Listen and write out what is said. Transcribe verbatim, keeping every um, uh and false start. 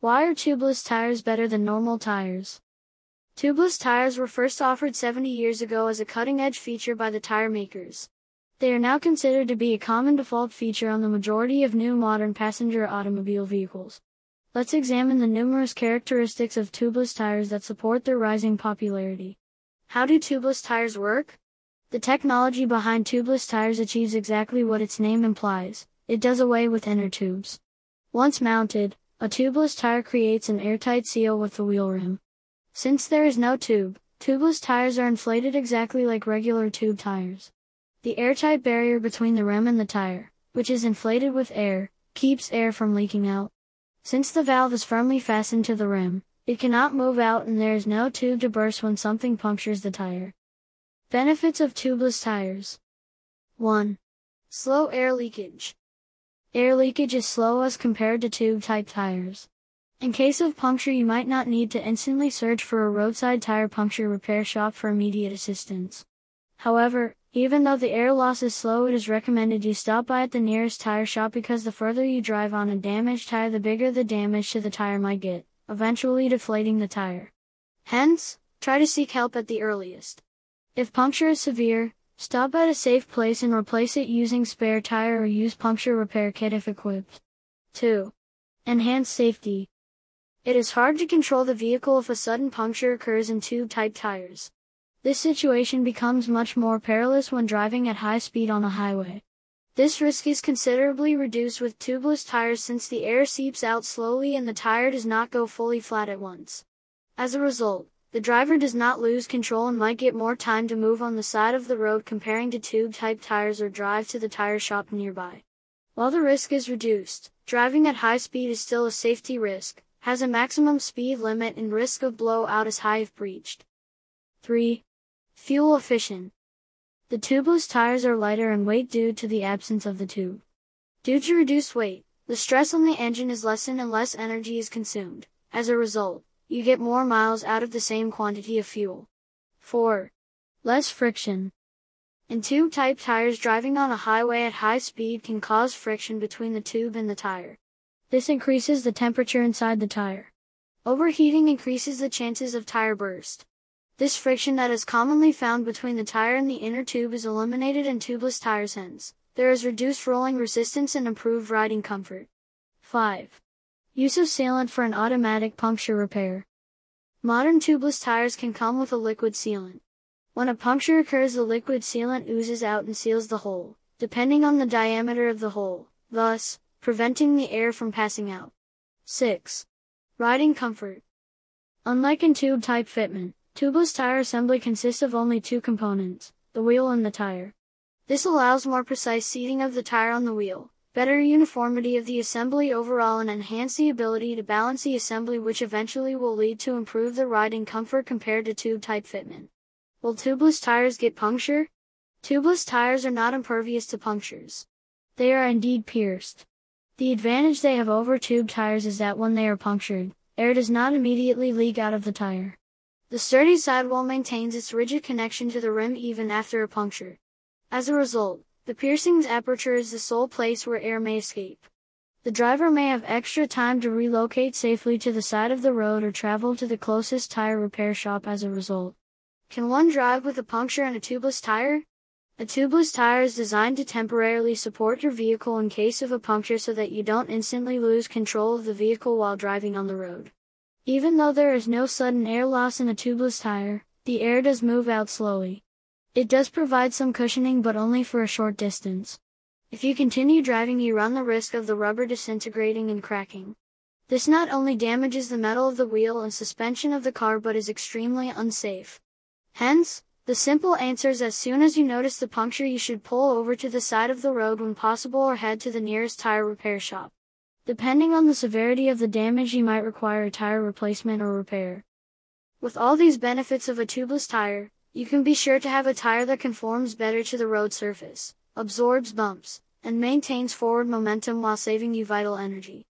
Why are tubeless tires better than normal tires? Tubeless tires were first offered seventy years ago as a cutting-edge feature by the tire makers. They are now considered to be a common default feature on the majority of new modern passenger automobile vehicles. Let's examine the numerous characteristics of tubeless tires that support their rising popularity. How do tubeless tires work? The technology behind tubeless tires achieves exactly what its name implies. It does away with inner tubes. Once mounted, a tubeless tire creates an airtight seal with the wheel rim. Since there is no tube, tubeless tires are inflated exactly like regular tube tires. The airtight barrier between the rim and the tire, which is inflated with air, keeps air from leaking out. Since the valve is firmly fastened to the rim, it cannot move out and there is no tube to burst when something punctures the tire. Benefits of tubeless tires. one. Slow air leakage. Air leakage is slow as compared to tube-type tires. In case of puncture, you might not need to instantly search for a roadside tire puncture repair shop for immediate assistance. However, even though the air loss is slow, it is recommended you stop by at the nearest tire shop because the further you drive on a damaged tire, the bigger the damage to the tire might get, eventually deflating the tire. Hence, try to seek help at the earliest. If puncture is severe, stop at a safe place and replace it using spare tire or use puncture repair kit if equipped. two. Enhanced safety. It is hard to control the vehicle if a sudden puncture occurs in tube-type tires. This situation becomes much more perilous when driving at high speed on a highway. This risk is considerably reduced with tubeless tires since the air seeps out slowly and the tire does not go fully flat at once. As a result, the driver does not lose control and might get more time to move on the side of the road comparing to tube-type tires or drive to the tire shop nearby. While the risk is reduced, driving at high speed is still a safety risk, has a maximum speed limit and risk of blowout is high if breached. three. Fuel efficient. The tubeless tires are lighter in weight due to the absence of the tube. Due to reduced weight, the stress on the engine is lessened and less energy is consumed. As a result, you get more miles out of the same quantity of fuel. four. Less friction. In tube-type tires, driving on a highway at high speed can cause friction between the tube and the tire. This increases the temperature inside the tire. Overheating increases the chances of tire burst. This friction that is commonly found between the tire and the inner tube is eliminated in tubeless tires, hence there is reduced rolling resistance and improved riding comfort. five. Use of sealant for an automatic puncture repair. Modern tubeless tires can come with a liquid sealant. When a puncture occurs, the liquid sealant oozes out and seals the hole, depending on the diameter of the hole, thus preventing the air from passing out. six. Riding comfort. Unlike in tube-type fitment, tubeless tire assembly consists of only two components, the wheel and the tire. This allows more precise seating of the tire on the wheel, better uniformity of the assembly overall, and enhance the ability to balance the assembly, which eventually will lead to improve the riding comfort compared to tube-type fitment. Will tubeless tires get puncture? Tubeless tires are not impervious to punctures. They are indeed pierced. The advantage they have over tube tires is that when they are punctured, air does not immediately leak out of the tire. The sturdy sidewall maintains its rigid connection to the rim even after a puncture. As a result, the piercing's aperture is the sole place where air may escape. The driver may have extra time to relocate safely to the side of the road or travel to the closest tire repair shop as a result. Can one drive with a puncture and a tubeless tire? A tubeless tire is designed to temporarily support your vehicle in case of a puncture so that you don't instantly lose control of the vehicle while driving on the road. Even though there is no sudden air loss in a tubeless tire, the air does move out slowly. It does provide some cushioning, but only for a short distance. If you continue driving, you run the risk of the rubber disintegrating and cracking. This not only damages the metal of the wheel and suspension of the car, but is extremely unsafe. Hence, the simple answer is as soon as you notice the puncture, you should pull over to the side of the road when possible or head to the nearest tire repair shop. Depending on the severity of the damage, you might require a tire replacement or repair. With all these benefits of a tubeless tire, you can be sure to have a tire that conforms better to the road surface, absorbs bumps, and maintains forward momentum while saving you vital energy.